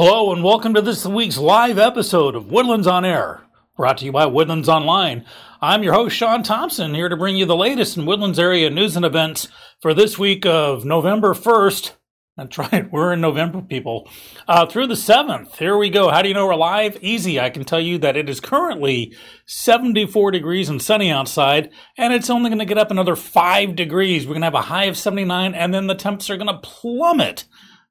Hello and welcome to this week's live episode of Woodlands on Air, brought to you by Woodlands Online. I'm your host, Sean Thompson, here to bring you the latest in Woodlands area news and events for this week of November 1st. That's right, we're in November, people. Through the 7th, here we go. How do you know we're live? Easy. I can tell you that it is currently 74 degrees and sunny outside, and it's only going to get up another 5 degrees. We're going to have a high of 79, and then the temps are going to plummet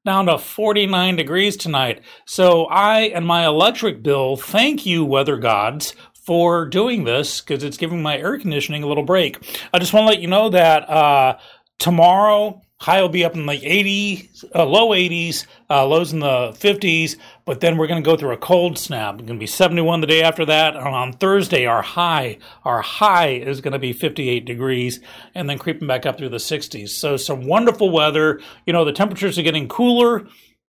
down to 49 degrees tonight. So I and my electric bill thank you, weather gods, for doing this, because it's giving my air conditioning a little break. I just want to let you know that tomorrow, high will be up in like 80s, low 80s, lows in the 50s, but then we're going to go through a cold snap. It's going to be 71 the day after that, and on Thursday, our high is going to be 58 degrees, and then creeping back up through the 60s. So some wonderful weather. You know, the temperatures are getting cooler,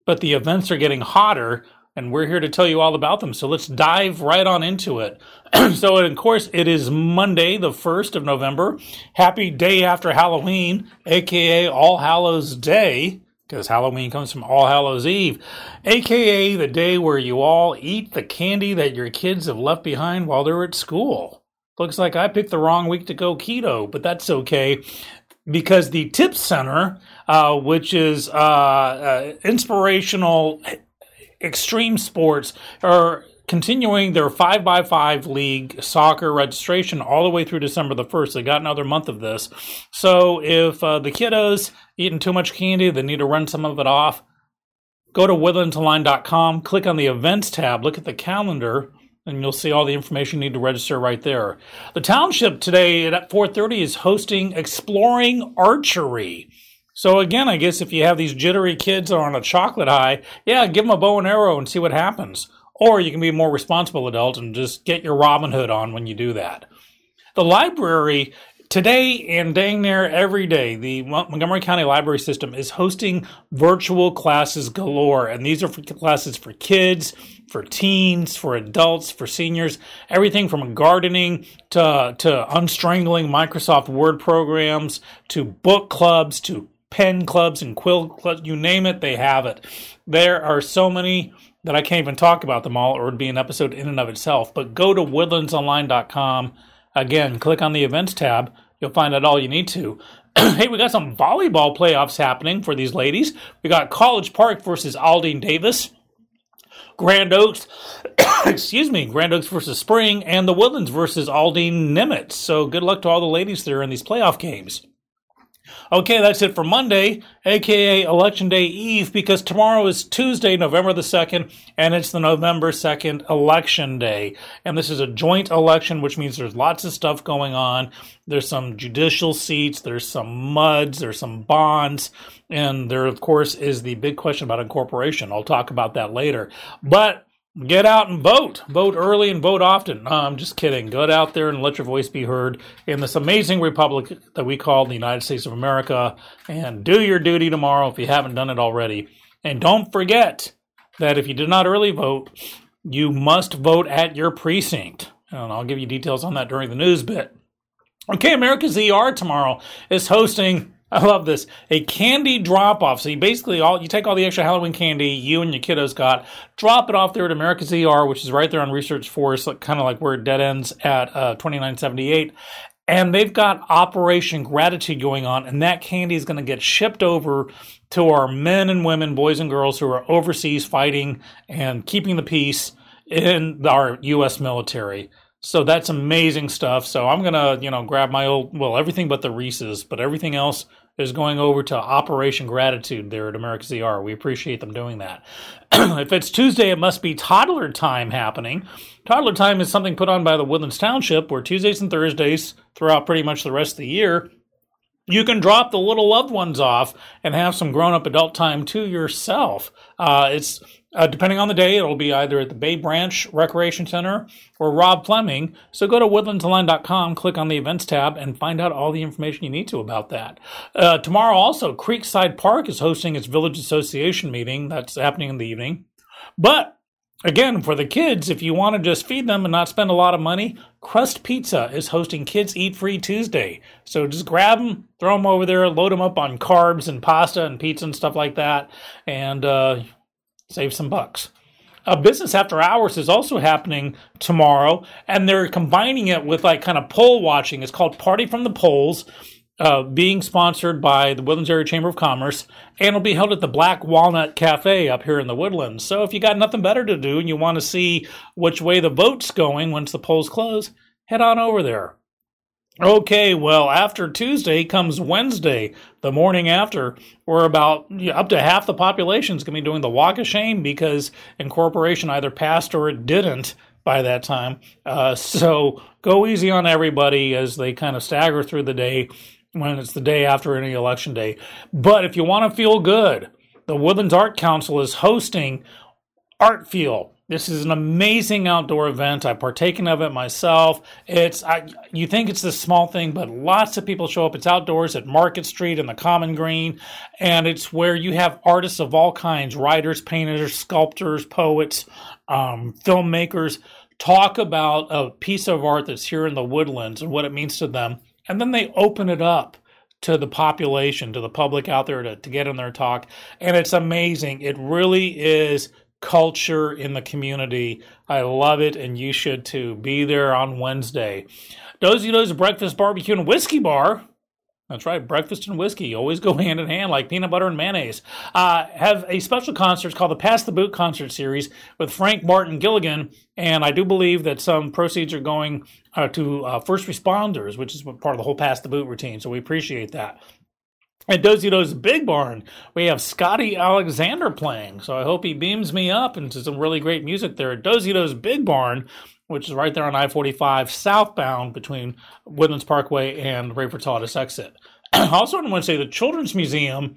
but the events are getting hotter, and we're here to tell you all about them. So let's dive right on into it. So, of course, it is Monday, the 1st of November. Happy day after Halloween, a.k.a. All Hallows Day, because Halloween comes from All Hallows Eve, a.k.a. the day where you all eat the candy that your kids have left behind while they're at school. Looks like I picked the wrong week to go keto, but that's okay, because the Tip Center, which is inspirational extreme sports, are continuing their 5x5 league soccer registration all the way through December the 1st. They got another month of this. So if the kiddos eating too much candy, they need to run some of it off. Go to woodlandsonline.com, click on the events tab, look at the calendar, and you'll see all the information you need to register right there. The township today at 4:30 is hosting Exploring Archery. So again, I guess if you have these jittery kids on a chocolate high, yeah, give them a bow and arrow and see what happens. Or you can be a more responsible adult and just get your Robin Hood on when you do that. The library today and dang near every day, the Montgomery County Library System is hosting virtual classes galore. And these are for classes for kids, for teens, for adults, for seniors, everything from gardening to unstrangling Microsoft Word programs, to book clubs, to pen clubs and quill clubs, you name it, they have it. There are so many that I can't even talk about them all, or it would be an episode in and of itself. But go to woodlandsonline.com. Again, click on the events tab. You'll find out all you need to. Hey, we got some volleyball playoffs happening for these ladies. We got College Park versus Aldine Davis. Grand Oaks, Grand Oaks versus Spring, and the Woodlands versus Aldine Nimitz. So good luck to all the ladies that are in these playoff games. Okay, that's it for Monday, a.k.a. Election Day Eve, because tomorrow is Tuesday, November the 2nd, and it's the November 2nd Election Day. And this is a joint election, which means there's lots of stuff going on. There's some judicial seats, there's some MUDs, there's some bonds, and there, of course, is the big question about incorporation. I'll talk about that later. But get out and vote. Vote early and vote often. No, I'm just kidding. Go out there and let your voice be heard in this amazing republic that we call the United States of America. And do your duty tomorrow if you haven't done it already. And don't forget that if you did not early vote, you must vote at your precinct. And I'll give you details on that during the news bit. Okay, America's ER tomorrow is hosting, I love this, a candy drop-off. So you basically, you take all the extra Halloween candy you and your kiddos got, drop it off there at America's ER, which is right there on Research Forest, kind of like where it dead ends at 2978. And they've got Operation Gratitude going on, and that candy is going to get shipped over to our men and women, boys and girls, who are overseas fighting and keeping the peace in our U.S. military. So that's amazing stuff. So I'm going to, grab my everything but the Reese's, but everything else is going over to Operation Gratitude there at America's ER. We appreciate them doing that. If it's Tuesday, it must be Toddler Time happening. Toddler Time is something put on by the Woodlands Township where Tuesdays and Thursdays throughout pretty much the rest of the year, you can drop the little loved ones off and have some grown-up adult time to yourself. It's depending on the day, it'll be either at the Bay Branch Recreation Center or Rob Fleming. So go to woodlandsonline.com, click on the events tab, and find out all the information you need to about that. Tomorrow also, Creekside Park is hosting its Village Association meeting. That's happening in the evening. But again, for the kids, if you want to just feed them and not spend a lot of money, Crust Pizza is hosting Kids Eat Free Tuesday. So just grab them, throw them over there, load them up on carbs and pasta and pizza and stuff like that, and save some bucks. Business After Hours is also happening tomorrow, and they're combining it with like kind of poll watching. It's called Party from the Polls, being sponsored by the Woodlands Area Chamber of Commerce, and it'll be held at the Black Walnut Cafe up here in the Woodlands. So if you got nothing better to do and you want to see which way the vote's going once the polls close, head on over there. Okay, well, after Tuesday comes Wednesday, the morning after, where about up to half the population is going to be doing the walk of shame because incorporation either passed or it didn't by that time. So go easy on everybody as they kind of stagger through the day when it's the day after any election day. But if you want to feel good, the Woodlands Art Council is hosting Art Feel. This is an amazing outdoor event. I've partaken of it myself. You think it's this small thing, but lots of people show up. It's outdoors at Market Street and the Common Green, and it's where you have artists of all kinds, writers, painters, sculptors, poets, filmmakers, talk about a piece of art that's here in the Woodlands and what it means to them. And then they open it up to the population, to the public out there to get in their talk. And it's amazing. It really is culture in the community. I love it, and you should too. Be there on Wednesday. Dozy Do's Breakfast Barbecue and Whiskey Bar. That's right, breakfast and whiskey always go hand in hand, like peanut butter and mayonnaise. Have a special concert called the Pass the Boot Concert Series with Frank Martin Gilligan, and I do believe that some proceeds are going to first responders, which is part of the whole Pass the Boot routine, so we appreciate that. At Dozy Do's Big Barn, we have Scotty Alexander playing, so I hope he beams me up into some really great music there. At Dozy Do's Big Barn, which is right there on I-45 southbound between Woodlands Parkway and Rayford's Hollis exit. Also, I want to say the Children's Museum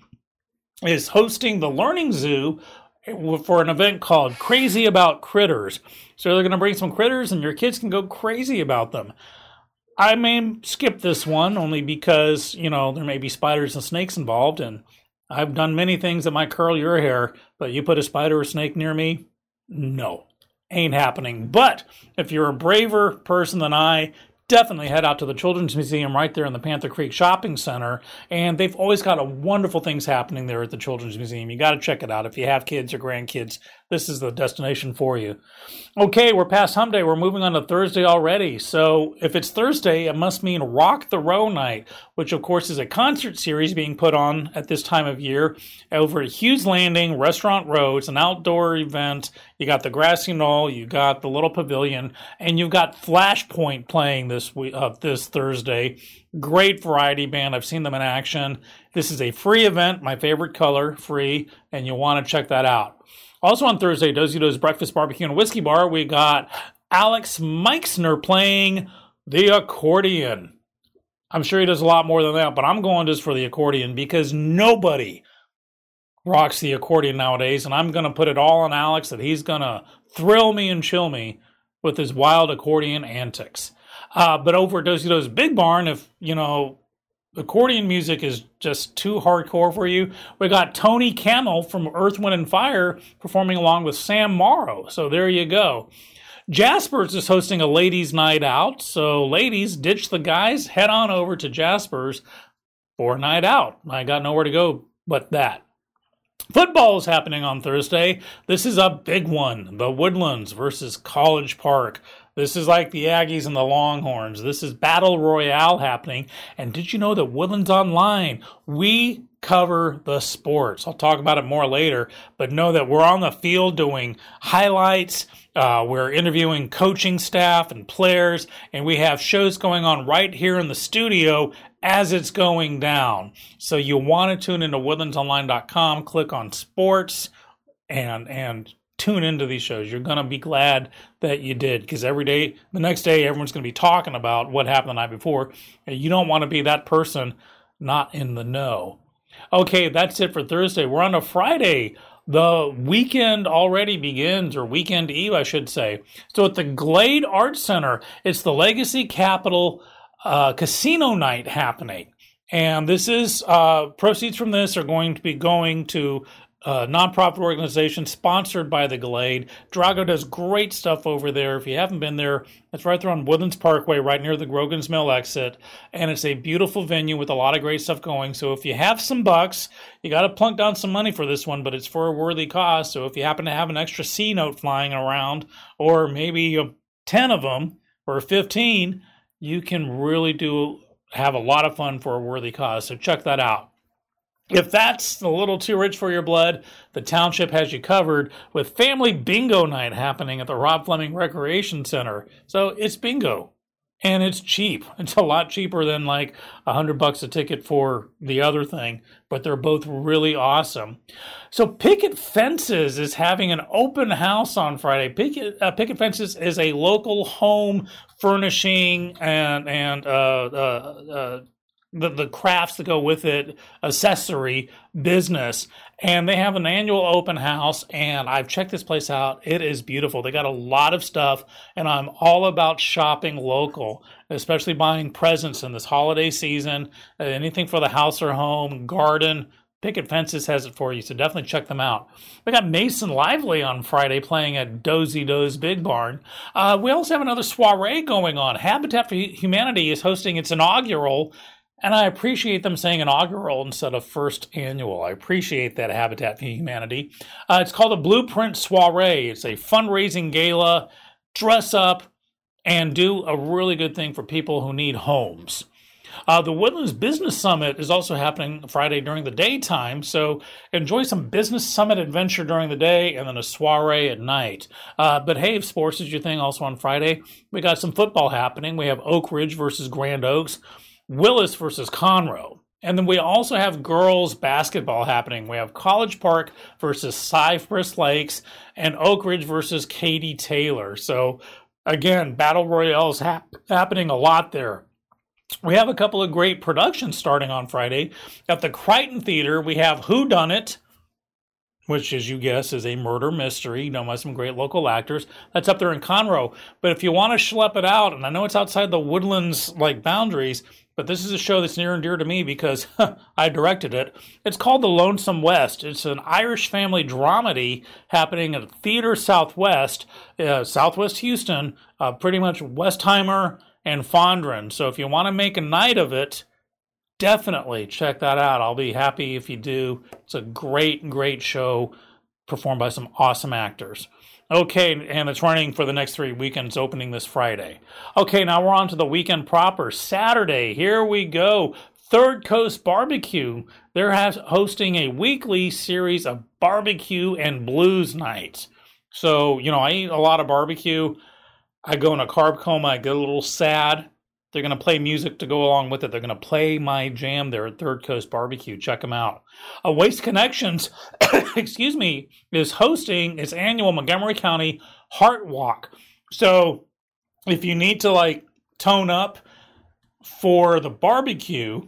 is hosting the Learning Zoo for an event called Crazy About Critters. So they're going to bring some critters, and your kids can go crazy about them. I may skip this one only because, you know, there may be spiders and snakes involved, and I've done many things that might curl your hair, but you put a spider or snake near me, no, ain't happening. But if you're a braver person than I, definitely head out to the Children's Museum right there in the Panther Creek Shopping Center, and they've always got wonderful things happening there at the Children's Museum. You got to check it out. If you have kids or grandkids, this is the destination for you. Okay, we're past hump day. We're moving on to Thursday already. So if it's Thursday, it must mean Rock the Row Night, which, of course, is a concert series being put on at this time of year over at Hughes Landing, Restaurant Row. It's an outdoor event. You got the grassy knoll, you got the little pavilion, and you've got Flashpoint playing this Thursday. Great variety band. I've seen them in action. This is a free event, my favorite color, free, and you'll want to check that out. Also on Thursday, Dozy Do's Breakfast Barbecue and Whiskey Bar, we got Alex Meixner playing the accordion. I'm sure he does a lot more than that, but I'm going just for the accordion because nobody rocks the accordion nowadays, and I'm going to put it all on Alex that he's going to thrill me and chill me with his wild accordion antics. But over at Dozy Do's Big Barn, if, you know, accordion music is just too hardcore for you, we got Tony Camel from Earth, Wind & Fire performing along with Sam Morrow. So there you go. Jasper's is hosting a ladies' night out. So ladies, ditch the guys, head on over to Jasper's for a night out. I got nowhere to go but that. Football is happening on Thursday. This is a big one. The Woodlands versus College Park. This is like the Aggies and the Longhorns. This is Battle Royale happening. And did you know that Woodlands Online, we cover the sports? I'll talk about it more later, but know that we're on the field doing highlights. We're interviewing coaching staff and players, and we have shows going on right here in the studio as it's going down. So you'll want to tune into woodlandsonline.com, click on sports, and tune into these shows. You're going to be glad that you did, because every day, the next day, everyone's going to be talking about what happened the night before, and you don't want to be that person not in the know. Okay, that's it for Thursday. We're on a Friday. The weekend already begins, or weekend eve, I should say. So at the Glade Arts Center, it's the Legacy Capital Casino Night happening, and this is proceeds from this are going to be going to nonprofit organization sponsored by the Glade. Drago does great stuff over there. If you haven't been there, it's right there on Woodlands Parkway, right near the Grogan's Mill exit. And it's a beautiful venue with a lot of great stuff going. So if you have some bucks, you got to plunk down some money for this one, but it's for a worthy cause. So if you happen to have an extra C note flying around, or maybe 10 of them or 15, you can really do have a lot of fun for a worthy cause. So check that out. If that's a little too rich for your blood, the township has you covered with family bingo night happening at the Rob Fleming Recreation Center. So it's bingo, and it's cheap. It's a lot cheaper than like $100 a ticket for the other thing, but they're both really awesome. So Picket Fences is having an open house on Friday. Picket Fences is a local home furnishing and the crafts that go with it, accessory business. And they have an annual open house, and I've checked this place out. It is beautiful. They got a lot of stuff, and I'm all about shopping local, especially buying presents in this holiday season, anything for the house or home, garden. Picket Fences has it for you, so definitely check them out. We got Mason Lively on Friday playing at Dozy Do's Big Barn. We also have another soiree going on. Habitat for Humanity is hosting its inaugural. And I appreciate them saying inaugural instead of first annual. I appreciate that, Habitat for Humanity. It's called a Blueprint Soiree. It's a fundraising gala. Dress up and do a really good thing for people who need homes. The Woodlands Business Summit is also happening Friday during the daytime, so enjoy some business summit adventure during the day and then a soiree at night. But hey, if sports is your thing, also on Friday, we got some football happening. We have Oak Ridge versus Grand Oaks. Willis versus Conroe. And then we also have girls basketball happening. We have College Park versus Cypress Lakes and Oak Ridge versus Katie Taylor. So again, battle royales happening a lot there. We have a couple of great productions starting on Friday. At the Crichton Theater, we have Who Done It, which, as you guess, is a murder mystery done by some great local actors. That's up there in Conroe. But if you want to schlep it out, and I know it's outside the Woodlands like boundaries, but this is a show that's near and dear to me because I directed it. It's called The Lonesome West. It's an Irish family dramedy happening at Theater Southwest, Southwest Houston, pretty much Westheimer and Fondren. So if you want to make a night of it, definitely check that out. I'll be happy if you do. It's a great, great show performed by some awesome actors. Okay, and it's running for the next 3 weekends, opening this Friday. Okay, now we're on to the weekend proper. Saturday, here we go. Third Coast Barbecue. They're hosting a weekly series of barbecue and blues nights. So, you know, I eat a lot of barbecue. I go in a carb coma. I get a little sad. They're going to play music to go along with it. They're going to play my jam there at Third Coast Barbecue. Check them out. Waste Connections, is hosting its annual Montgomery County Heart Walk. So if you need to, like, tone up for the barbecue,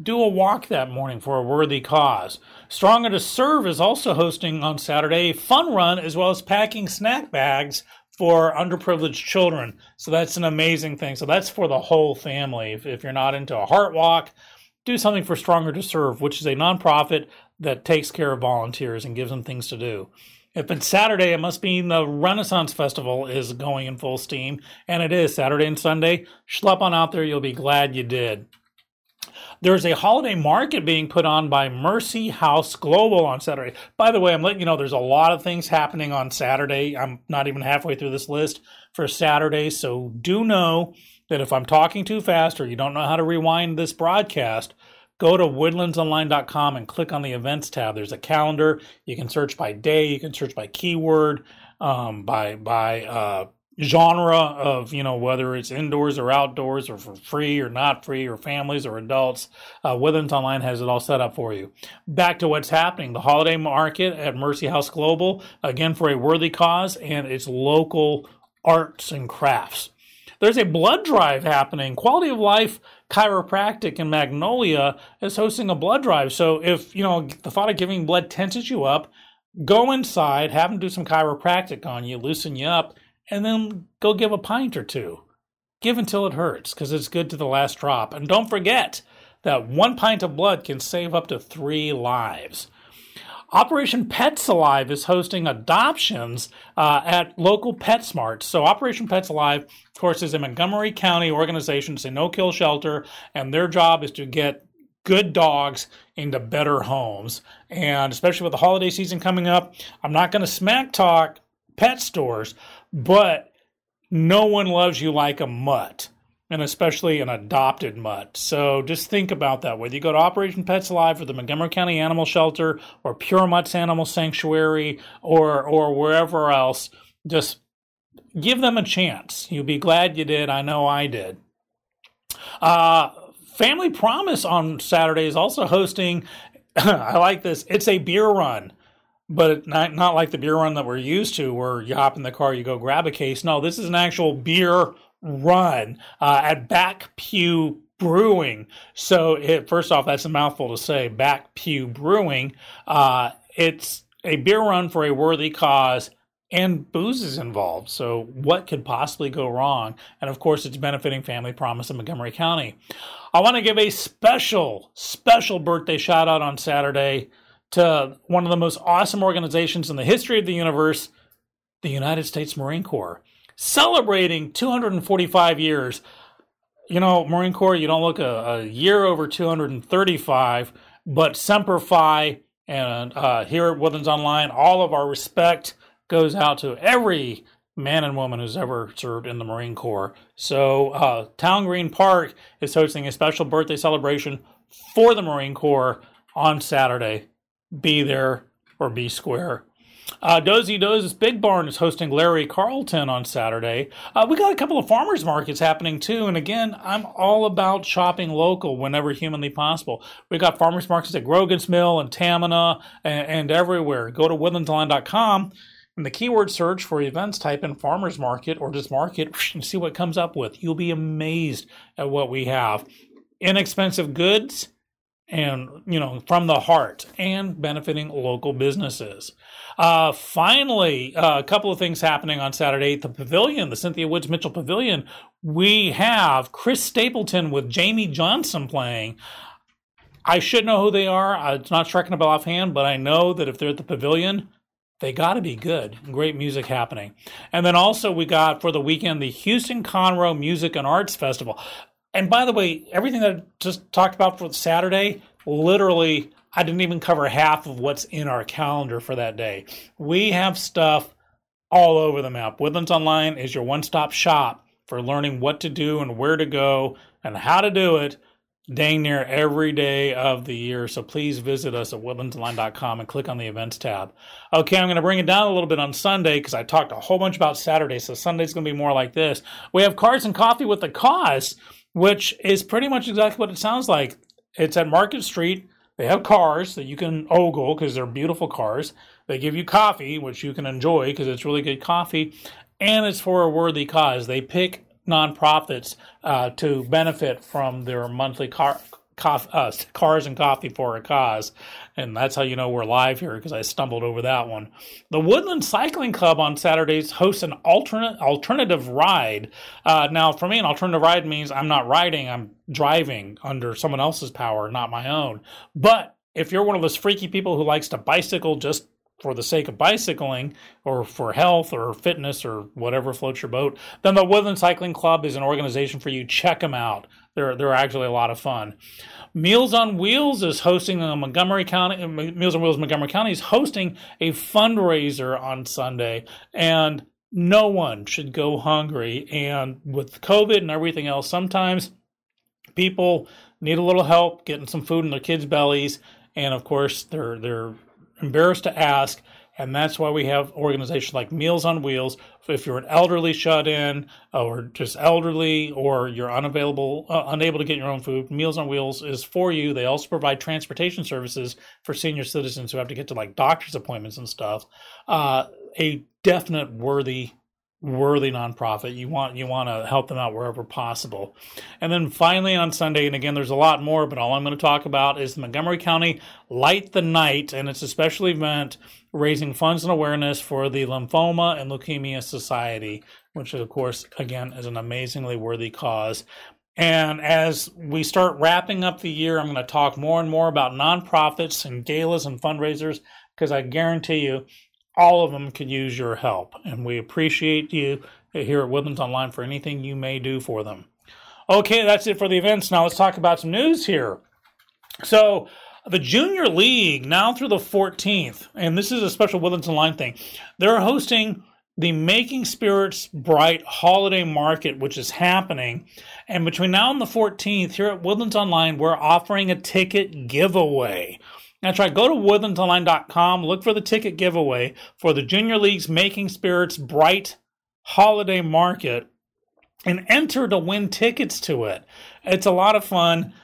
do a walk that morning for a worthy cause. Stronger to Serve is also hosting on Saturday a fun run as well as packing snack bags for underprivileged children. So that's an amazing thing. So that's for the whole family. If you're not into a heart walk, do something for Stronger to Serve, which is a nonprofit that takes care of volunteers and gives them things to do. If it's Saturday, it must mean the Renaissance Festival is going in full steam, and it is Saturday and Sunday. Schlep on out there. You'll be glad you did. There's a holiday market being put on by Mercy House Global on Saturday. By the way, I'm letting you know there's a lot of things happening on Saturday. I'm not even halfway through this list for Saturday, so do know that if I'm talking too fast or you don't know how to rewind this broadcast, go to woodlandsonline.com and click on the events tab. There's a calendar. You can search by day. You can search by keyword, by genre of, you know, whether it's indoors or outdoors or for free or not free or families or adults. Woodlands Online has it all set up for you. Back to what's happening. The holiday market at Mercy House Global, again, for a worthy cause, and it's local arts and crafts. There's a blood drive happening. Quality of Life Chiropractic in Magnolia is hosting a blood drive. So if, you know, the thought of giving blood tenses you up, go inside, have them do some chiropractic on you, loosen you up, and then go give a pint or two. Give until it hurts, because it's good to the last drop. And don't forget that one pint of blood can save up to 3 lives. Operation Pets Alive is hosting adoptions at local PetSmart. So Operation Pets Alive, of course, is a Montgomery County organization. It's a no-kill shelter, and their job is to get good dogs into better homes. And especially with the holiday season coming up, I'm not going to smack talk pet stores, but no one loves you like a mutt, and especially an adopted mutt. So just think about that. Whether you go to Operation Pets Alive or the Montgomery County Animal Shelter or Pure Mutts Animal Sanctuary or wherever else, just give them a chance. You'll be glad you did. I know I did. Family Promise on Saturday is also hosting, I like this, it's a beer run. But not like the beer run that we're used to where you hop in the car, you go grab a case. No, this is an actual beer run at Back Pew Brewing. So first off, that's a mouthful to say, Back Pew Brewing. It's a beer run for a worthy cause, and booze is involved. So what could possibly go wrong? And of course, it's benefiting Family Promise in Montgomery County. I want to give a special, special birthday shout out on Saturday to one of the most awesome organizations in the history of the universe, the United States Marine Corps, celebrating 245 years. You know, Marine Corps, you don't look a year over 235, but Semper Fi, and here at Woodlands Online, all of our respect goes out to every man and woman who's ever served in the Marine Corps. So Town Green Park is hosting a special birthday celebration for the Marine Corps on Saturday. Be there or be square. Dozy Doze's Big Barn is hosting Larry Carlton on Saturday. We got a couple of farmers markets happening too. And again, I'm all about shopping local whenever humanly possible. We got farmers markets at Grogan's Mill and Tamina and everywhere. Go to woodlandsline.com. In the keyword search for events, type in farmers market or just market and see what comes up with. You'll be amazed at what we have. Inexpensive goods and, you know, from the heart and benefiting local businesses. Finally, a couple of things happening on Saturday at the Pavilion, the Cynthia Woods Mitchell Pavilion. We have Chris Stapleton with Jamie Johnson playing. I should know who they are. I'm not striking a bell offhand, but I know that if they're at the Pavilion, they got to be good. Great music happening. And then also we got for the weekend the Houston Conroe Music and Arts Festival. And by the way, everything that I just talked about for Saturday, literally I didn't even cover half of what's in our calendar for that day. We have stuff all over the map. Woodlands Online is your one-stop shop for learning what to do and where to go and how to do it dang near every day of the year. So please visit us at woodlandsonline.com and click on the events tab. Okay, I'm going to bring it down a little bit on Sunday because I talked a whole bunch about Saturday, so Sunday's going to be more like this. We have Cards and Coffee with the Cause, which is pretty much exactly what it sounds like. It's at Market Street. They have cars that you can ogle because they're beautiful cars. They give you coffee, which you can enjoy because it's really good coffee, and it's for a worthy cause. They pick nonprofits to benefit from their monthly cars and coffee for a cause. And that's how you know we're live here because I stumbled over that one. The Woodland Cycling Club on Saturdays hosts an alternative ride. Now, for me, an alternative ride means I'm not riding. I'm driving under someone else's power, not my own. But if you're one of those freaky people who likes to bicycle just for the sake of bicycling or for health or fitness or whatever floats your boat, then the Woodland Cycling Club is an organization for you. Check them out. They're actually a lot of fun. Meals on Wheels is hosting the Montgomery County, Meals on Wheels Montgomery County is hosting a fundraiser on Sunday, and no one should go hungry. And with COVID and everything else, sometimes people need a little help getting some food in their kids' bellies, and of course they're embarrassed to ask. And that's why we have organizations like Meals on Wheels. If you're an elderly shut-in or just elderly or you're unable to get your own food, Meals on Wheels is for you. They also provide transportation services for senior citizens who have to get to like doctor's appointments and stuff. A definite worthy nonprofit. You want to help them out wherever possible. And then finally on Sunday, and again there's a lot more, but all I'm going to talk about is the Montgomery County Light the Night, and it's a special event raising funds and awareness for the Lymphoma and Leukemia Society, which of course again is an amazingly worthy cause. And as we start wrapping up the year, I'm going to talk more and more about nonprofits and galas and fundraisers because I guarantee you all of them could use your help. And we appreciate you here at Woodlands Online for anything you may do for them. Okay, that's it for the events. Now let's talk about some news here. So the Junior League, now through the 14th, and this is a special Woodlands Online thing, they're hosting the Making Spirits Bright Holiday Market, which is happening. And between now and the 14th, here at Woodlands Online, we're offering a ticket giveaway. That's right. Go to woodlandsonline.com, look for the ticket giveaway for the Junior League's Making Spirits Bright Holiday Market, and enter to win tickets to it. It's a lot of fun.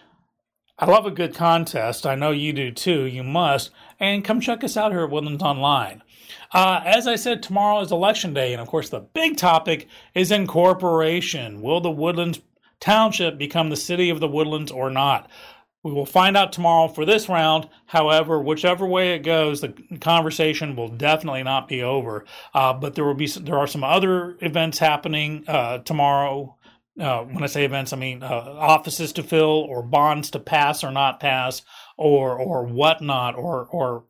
I love a good contest. I know you do too. You must. And come check us out here at Woodlands Online. As I said, tomorrow is Election Day, and of course the big topic is incorporation. Will the Woodlands Township become the City of the Woodlands or not? We will find out tomorrow for this round. However, whichever way it goes, the conversation will definitely not be over. But there are some other events happening tomorrow. When I say events, I mean offices to fill, or bonds to pass or not pass, or whatnot, or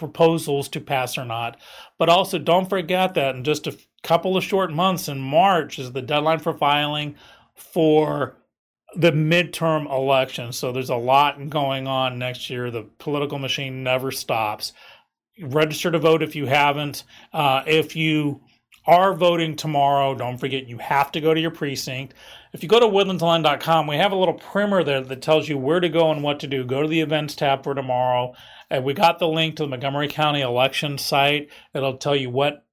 proposals to pass or not. But also, don't forget that in just a couple of short months, in March, is the deadline for filing for the midterm elections. So there's a lot going on next year. The political machine never stops. Register to vote if you haven't. If you are voting tomorrow, don't forget you have to go to your precinct. If you go to woodlandsline.com, we have a little primer there that tells you where to go and what to do. Go to the events tab for tomorrow. And we got the link to the Montgomery County election site. It'll tell you what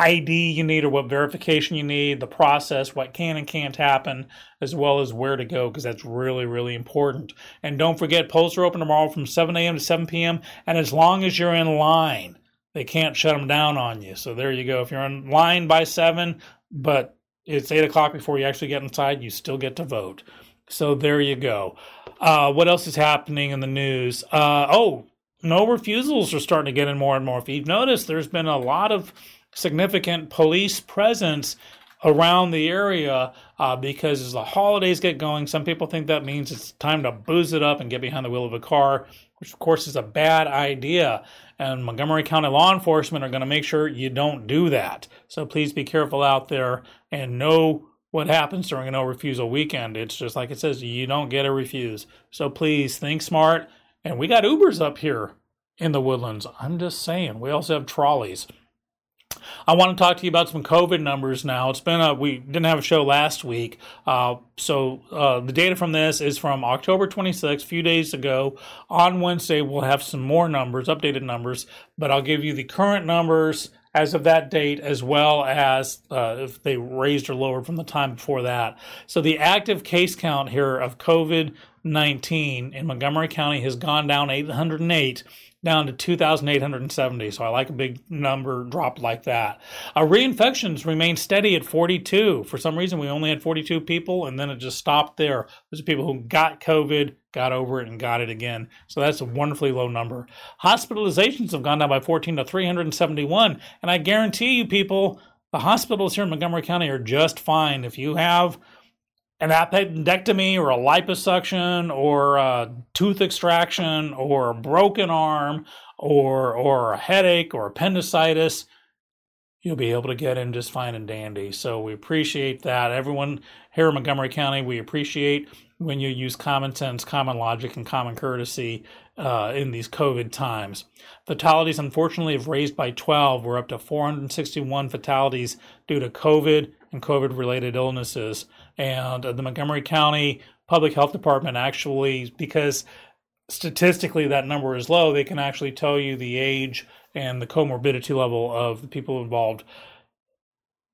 ID you need or what verification you need, the process, what can and can't happen, as well as where to go, because that's really, really important. And don't forget, polls are open tomorrow from 7 a.m. to 7 p.m. And as long as you're in line, they can't shut them down on you. So there you go. If you're in line by 7, but it's 8 o'clock before you actually get inside, you still get to vote. So there you go. What else is happening in the news? No refusals are starting to get in more and more. If you've noticed, there's been a lot of significant police presence around the area because as the holidays get going, some people think that means it's time to booze it up and get behind the wheel of a car, which of course is a bad idea. And Montgomery County law enforcement are going to make sure you don't do that. So please be careful out there and know what happens during a no refusal weekend. It's just like it says, you don't get a refuse. So please think smart. And we got Ubers up here in the Woodlands. I'm just saying. We also have trolleys. I want to talk to you about some COVID numbers now. It's been we didn't have a show last week, so the data from this is from October 26th, a few days ago. On Wednesday, we'll have some more numbers, updated numbers, but I'll give you the current numbers as of that date, as well as if they raised or lowered from the time before that. So the active case count here of COVID-19 in Montgomery County has gone down 808. Down to 2,870, so I like a big number drop like that. Our reinfections remain steady at 42. For some reason, we only had 42 people, and then it just stopped there. Those are people who got COVID, got over it, and got it again. So that's a wonderfully low number. Hospitalizations have gone down by 14 to 371, and I guarantee you people, the hospitals here in Montgomery County are just fine. If you have an appendectomy or a liposuction or a tooth extraction or a broken arm or a headache or appendicitis, you'll be able to get in just fine and dandy. So we appreciate that. Everyone here in Montgomery County, we appreciate when you use common sense, common logic, and common courtesy in these COVID times. Fatalities, unfortunately, have raised by 12. We're up to 461 fatalities due to COVID and COVID-related illnesses. And the Montgomery County Public Health Department actually, because statistically that number is low, they can actually tell you the age and the comorbidity level of the people involved.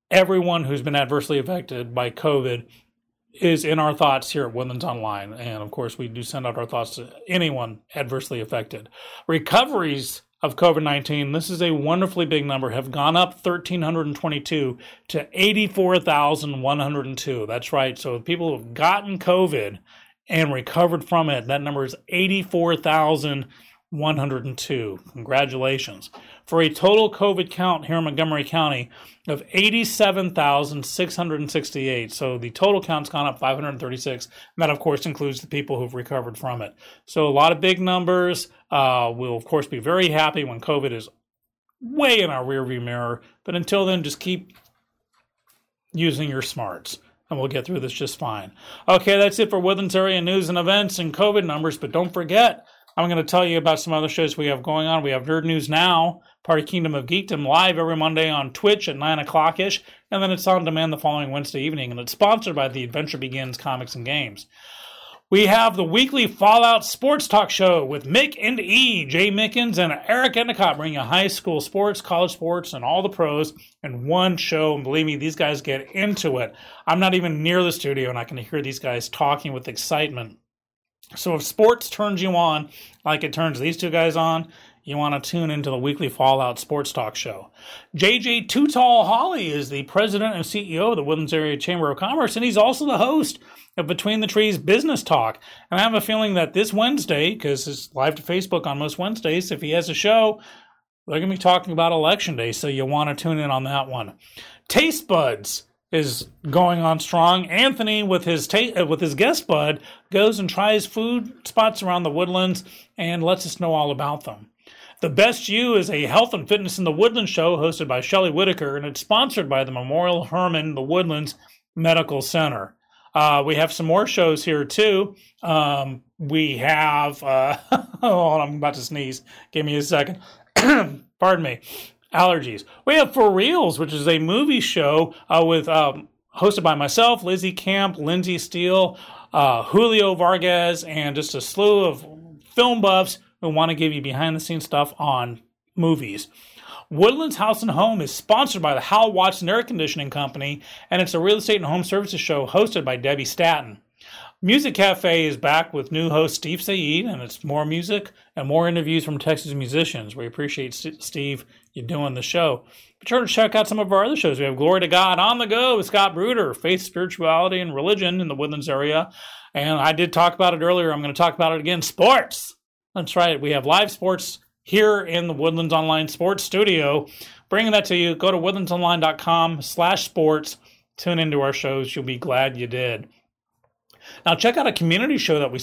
Everyone who's been adversely affected by COVID is in our thoughts here at Woodlands Online. And of course, we do send out our thoughts to anyone adversely affected. Recoveries of COVID-19, this is a wonderfully big number, have gone up 1,322 to 84,102. That's right. So people who have gotten COVID and recovered from it, that number is 84,102. 102. Congratulations. For a total COVID count here in Montgomery County of 87,668. So the total count's gone up 536. And that, of course, includes the people who've recovered from it. So a lot of big numbers. We'll, of course, be very happy when COVID is way in our rearview mirror. But until then, just keep using your smarts. And we'll get through this just fine. Okay, that's it for Woodlands area news and events and COVID numbers. But don't forget, I'm going to tell you about some other shows we have going on. We have Nerd News Now, part of Kingdom of Geekdom, live every Monday on Twitch at 9 o'clock-ish. And then it's on demand the following Wednesday evening. And it's sponsored by The Adventure Begins Comics and Games. We have the weekly Fallout Sports Talk Show with Mick and E, Jay Mickens, and Eric Endicott, bringing high school sports, college sports, and all the pros in one show. And believe me, these guys get into it. I'm not even near the studio, and I can hear these guys talking with excitement. So if sports turns you on like it turns these two guys on, you want to tune into the weekly Fallout Sports Talk Show. JJ Too Tall Holly is the president and CEO of the Woodlands Area Chamber of Commerce, and he's also the host of Between the Trees Business Talk. And I have a feeling that this Wednesday, because it's live to Facebook on most Wednesdays, if he has a show, they're going to be talking about Election Day, so you want to tune in on that one. Taste Buds is going on strong. Anthony, with his guest bud, goes and tries food spots around the Woodlands and lets us know all about them. The Best You is a health and fitness in the Woodlands show hosted by Shelley Whitaker, and it's sponsored by the Memorial Hermann, the Woodlands Medical Center. We have some more shows here, too. We have... hold on, I'm about to sneeze. Give me a second. Pardon me. Allergies. We have For Reals, which is a movie show hosted by myself, Lizzie Camp, Lindsay Steele, Julio Vargas, and just a slew of film buffs who want to give you behind-the-scenes stuff on movies. Woodlands House and Home is sponsored by the Hal Watson Air Conditioning Company, and it's a real estate and home services show hosted by Debbie Statton. Music Cafe is back with new host Steve Saeed, and it's more music and more interviews from Texas musicians. We appreciate, Steve, you doing the show. Be sure to check out some of our other shows. We have Glory to God on the Go with Scott Bruder, Faith, Spirituality, and Religion in the Woodlands area. And I did talk about it earlier. I'm going to talk about it again. Sports! That's right. We have live sports here in the Woodlands Online Sports Studio. Bringing that to you, go to woodlandsonline.com/sports. Tune into our shows. You'll be glad you did. Now, check out a community show that we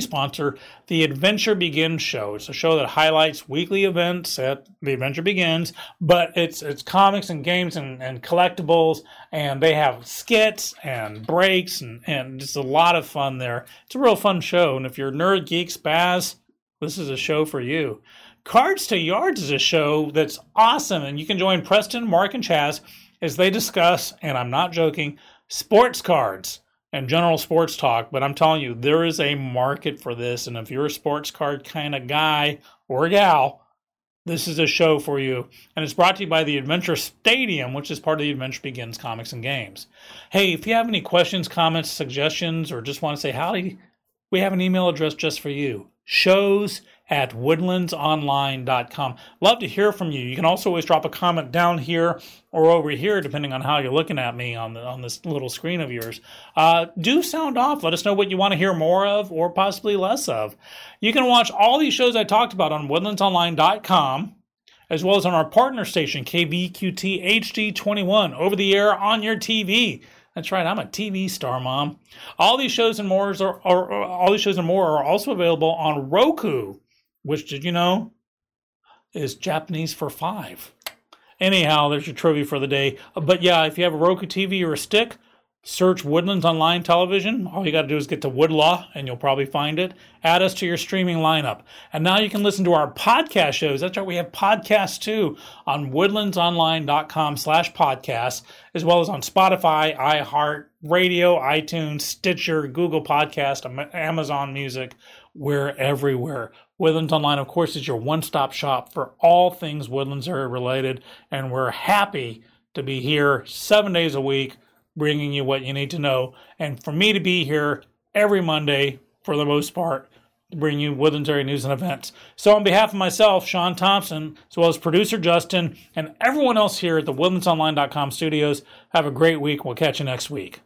sponsor, The Adventure Begins Show. It's a show that highlights weekly events at The Adventure Begins, but it's comics and games and collectibles, and they have skits and breaks and just a lot of fun there. It's a real fun show, and if you're nerd, geek, spaz, this is a show for you. Cards to Yards is a show that's awesome, and you can join Preston, Mark, and Chaz as they discuss, and I'm not joking, sports cards and general sports talk. But I'm telling you, there is a market for this, and if you're a sports card kind of guy or gal, this is a show for you. And it's brought to you by the Adventure Stadium, which is part of the Adventure Begins Comics and Games. Hey, if you have any questions, comments, suggestions, or just want to say howdy, we have an email address just for you. shows@woodlandsonline.com. Love to hear from you. You can also always drop a comment down here or over here, depending on how you're looking at me on this little screen of yours. Do sound off. Let us know what you want to hear more of or possibly less of. You can watch all these shows I talked about on woodlandsonline.com, as well as on our partner station, KVQT HD21, over the air on your TV. That's right, I'm a TV star, Mom. All these shows and more are also available on Roku, which, did you know, is Japanese for 5. Anyhow, there's your trivia for the day. But yeah, if you have a Roku TV or a stick, search Woodlands Online Television. All you got to do is get to Woodlaw, and you'll probably find it. Add us to your streaming lineup. And now you can listen to our podcast shows. That's right, we have podcasts, too, on woodlandsonline.com/podcasts, as well as on Spotify, iHeart, Radio, iTunes, Stitcher, Google Podcast, Amazon Music. We're everywhere. Woodlands Online, of course, is your one-stop shop for all things Woodlands area related, and we're happy to be here 7 days a week, bringing you what you need to know. And for me to be here every Monday, for the most part, to bring you Woodlands area news and events. So on behalf of myself, Sean Thompson, as well as producer Justin, and everyone else here at the woodlandsonline.com studios, have a great week. We'll catch you next week.